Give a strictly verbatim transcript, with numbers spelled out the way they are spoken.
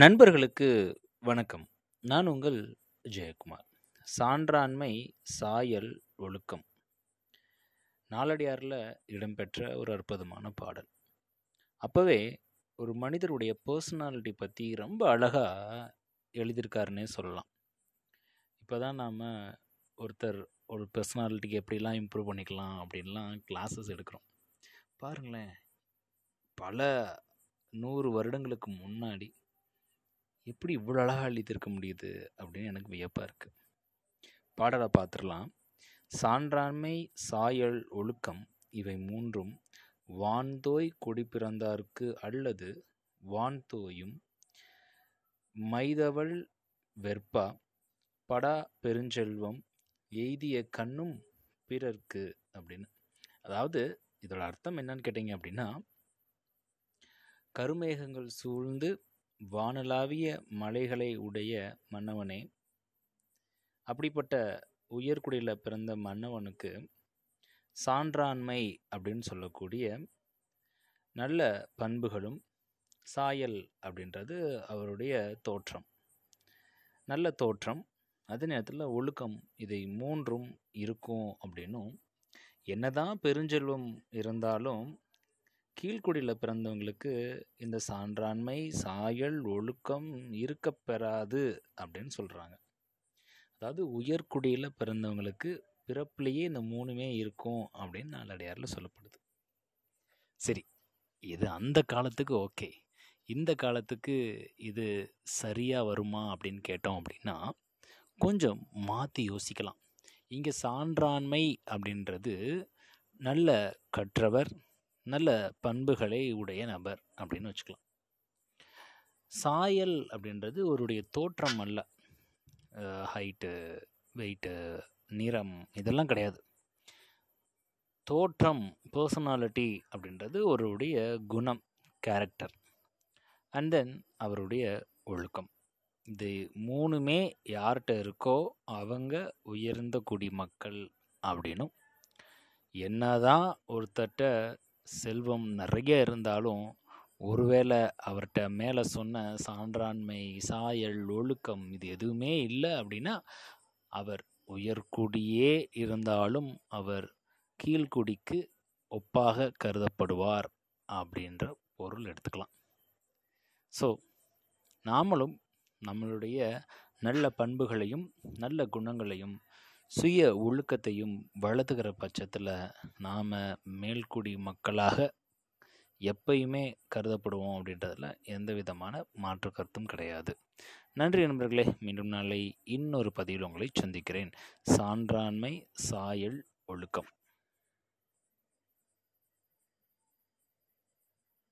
நண்பர்களுக்கு வணக்கம். நான் உங்கள் ஜெயக்குமார். சான்றாண்மை சாயல் ஒழுக்கம் நாலடியாரில் இடம்பெற்ற ஒரு அற்புதமான பாடல். அப்போவே ஒரு மனிதருடைய பர்சனாலிட்டி பற்றி ரொம்ப அழகாக எழுதியிருக்காருன்னே சொல்லலாம். இப்போ தான் நாம் ஒருத்தர் ஒரு பர்சனாலிட்டிக்கு எப்படிலாம் இம்ப்ரூவ் பண்ணிக்கலாம் அப்படின்லாம் கிளாஸஸ் எடுக்கிறோம். பாருங்களேன், பல நூறு வருடங்களுக்கு முன்னாடி எப்படி இவ்வளோ அழகாக எழுதியிருக்க முடியுது அப்படின்னு எனக்கு வியப்பாக இருக்குது. பாடலை பார்த்துடலாம். சான்றாண்மை சாயல் ஒழுக்கம் இவை மூன்றும் வான்தோய் கொடி பிறந்தார்க்கு அல்லது வான்தோயும் மைதவள் வெற்பா படா பெருஞ்செல்வம் எய்திய கண்ணும் பிறர்க்கு அப்படின்னு. அதாவது இதோட அர்த்தம் என்னன்னு கேட்டிங்க அப்படின்னா, கருமேகங்கள் சூழ்ந்து வானளாவிய மலைகளை உடைய மன்னவனே, அப்படிப்பட்ட உயர்குடியில் பிறந்த மன்னவனுக்கு சான்றாண்மை அப்படின்னு சொல்லக்கூடிய நல்ல பண்புகளும், சாயல் அப்படின்றது அவருடைய தோற்றம், நல்ல தோற்றம், அதே நேரத்தில் ஒழுக்கம், இதை மூன்றும் இருக்கும் அப்படின்னும், என்னதான் பெருஞ்செல்வம் இருந்தாலும் கீழ்குடியில் பிறந்தவங்களுக்கு இந்த சான்றாண்மை சாயல் ஒழுக்கம் இருக்கப்பெறாது அப்படின்னு சொல்கிறாங்க. அதாவது உயர்குடியில் பிறந்தவங்களுக்கு பிறப்புலேயே இந்த மூணுமே இருக்கும் அப்படின்னு நாலடியாரில் சொல்லப்படுது. சரி, இது அந்த காலத்துக்கு ஓகே. இந்த காலத்துக்கு இது சரியாக வருமா அப்படின்னு கேட்டோம் அப்படின்னா கொஞ்சம் மாற்றி யோசிக்கலாம். இங்கே சான்றாண்மை அப்படின்றது நல்ல கற்றவர், நல்ல பண்புகளை உடைய நபர் அப்படின்னு வச்சுக்கலாம். சாயல் அப்படின்றது ஒருடைய தோற்றம் அல்ல, ஹைட்டு, வெயிட்டு, நிறம், இதெல்லாம் கிடையாது. தோற்றம், பர்சனாலிட்டி அப்படின்றது ஒருடைய குணம், கேரக்டர், அண்ட் தென் அவருடைய ஒழுக்கம். இது மூணுமே யார்கிட்ட இருக்கோ அவங்க உயர்ந்த குடிமக்கள் அப்படின்னும், என்ன தான் ஒருத்தட்ட செல்வம் நிறைய இருந்தாலும் ஒருவேளை அவர்கிட்ட மேலே சொன்ன சான்றாண்மை சாயல் ஒழுக்கம் இது எதுவுமே இல்லை அப்படின்னா அவர் உயர்குடியே இருந்தாலும் அவர் கீழ்குடிக்கு ஒப்பாக கருதப்படுவார் அப்படின்ற பொருள் எடுத்துக்கலாம். ஸோ நாமளும் நம்மளுடைய நல்ல பண்புகளையும் நல்ல குணங்களையும் சுய ஒழுக்கத்தையும் வளர்த்துக்கிற பட்சத்தில் நாம் மேல்குடி மக்களாக எப்பயுமே கருதப்படுவோம் அப்படின்றதில் எந்த விதமான மாற்று கருத்தும் கிடையாது. நன்றி நண்பர்களே. மீண்டும் நாளை இன்னொரு பதிவில் உங்களை சந்திக்கிறேன். சான்றாண்மை சாயல் ஒழுக்கம்.